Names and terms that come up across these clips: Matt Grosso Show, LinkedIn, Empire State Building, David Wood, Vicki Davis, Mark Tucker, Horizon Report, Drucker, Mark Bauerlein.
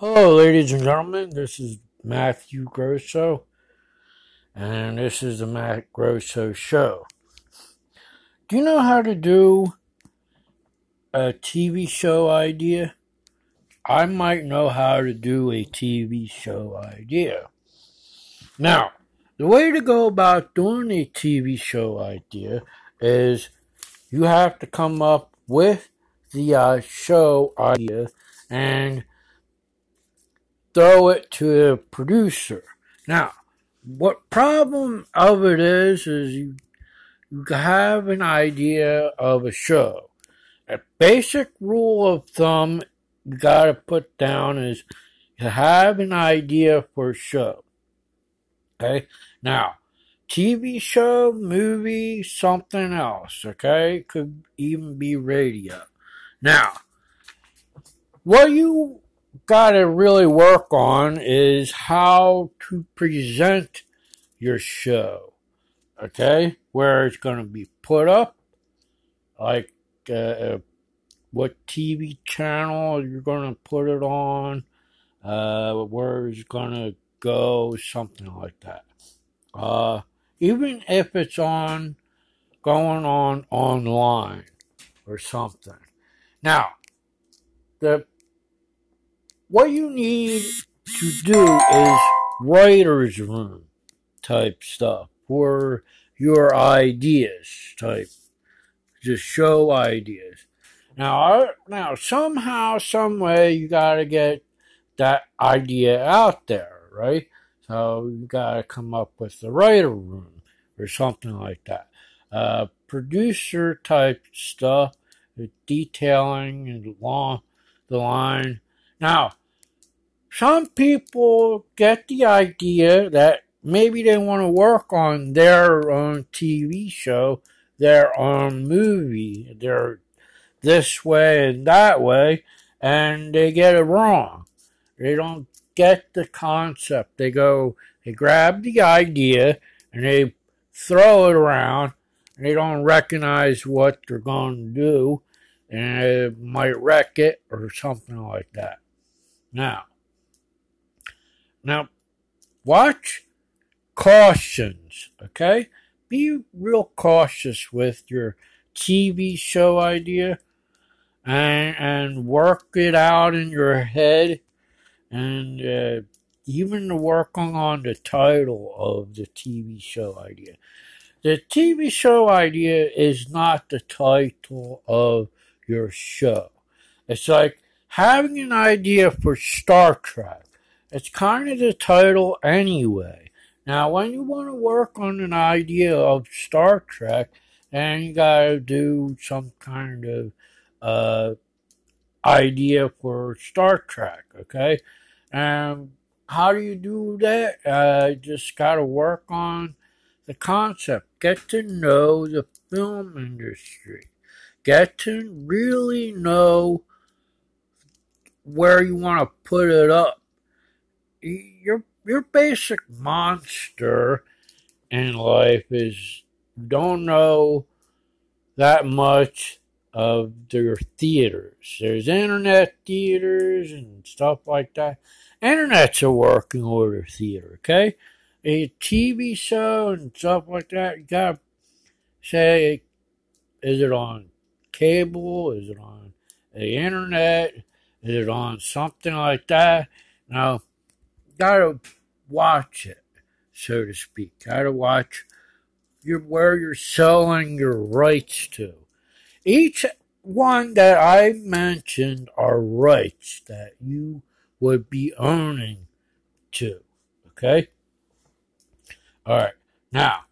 Hello, ladies and gentlemen. This is Matt Grosso, and this is the Matt Grosso Show. Do you know how to do a TV show idea? I might know how to do a TV show idea. Now, the way to go about doing a TV show idea is you have to come up with the show idea and throw it to the producer. Now, what problem of it is you have an idea of a show. A basic rule of thumb you gotta put down is you have an idea for a show. Okay? Now, TV show, movie, something else. Okay? Could even be radio. Now, what you gotta really work on is how to present your show, okay? Where it's gonna be put up, like what TV channel you're gonna put it on, where it's gonna go, something like that. Even if it's going on online or something. Now, what you need to do is writer's room type stuff for your ideas type, just show ideas. Now somehow, some way, you gotta get that idea out there, right? So you gotta come up with the writer room or something like that. Producer type stuff, detailing and along the line. Now, some people get the idea that maybe they want to work on their own TV show, their own movie, their this way and that way, and they get it wrong. They don't get the concept. They grab the idea, and they throw it around, and they don't recognize what they're going to do, and it might wreck it or something like that. Now, watch cautions, okay? Be real cautious with your TV show idea and work it out in your head and even working on the title of the TV show idea. The TV show idea is not the title of your show. It's like having an idea for Star Trek. It's kind of the title anyway. Now, when you want to work on an idea of Star Trek, then you got to do some kind of idea for Star Trek, okay? And how do you do that? Just got to work on the concept. Get to know the film industry. Get to really know where you want to put it up. Your basic monster in life is you don't know that much of their theaters. There's internet theaters and stuff like that. Internet's a working order theater, okay? A TV show and stuff like that, you gotta say, is it on cable? Is it on the internet? Is it on something like that? Now, gotta watch it, so to speak. Gotta watch where you're selling your rights to. Each one that I mentioned are rights that you would be owning to. Okay? Alright. Now,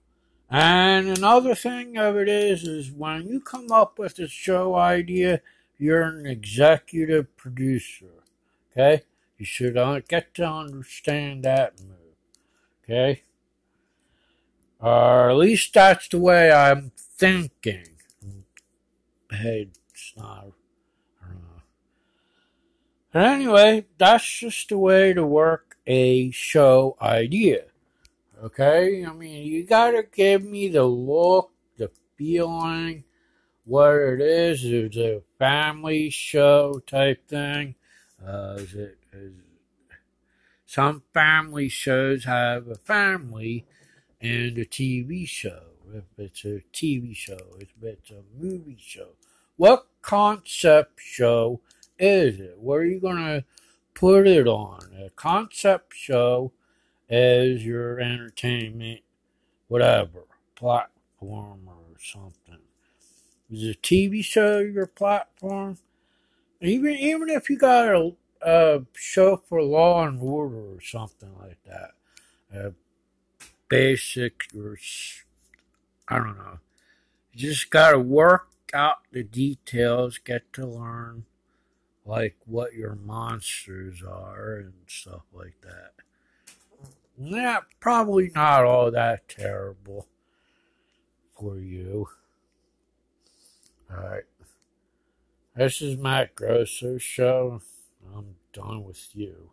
and another thing of it is when you come up with a show idea, you're an executive producer, okay? You should get to understand that move, okay? Or at least that's the way I'm thinking. Hey, it's not, I don't know. But anyway, that's just the way to work a show idea, okay? I mean, you gotta give me the look, the feeling, what it is. Is it a family show type thing? Is it Some family shows have a family and a TV show. If it's a TV show, if it's a movie show. What concept show is it? Where are you going to put it on? A concept show is your entertainment, whatever, platform or something. Is a TV show your platform? Even if you got a show for Law and Order or something like that. Basic or, I don't know. You just got to work out the details, get to learn, like, what your monsters are and stuff like that. Yeah, probably not all that terrible for you. Alright. This is Matt Grosso Show. I'm done with you.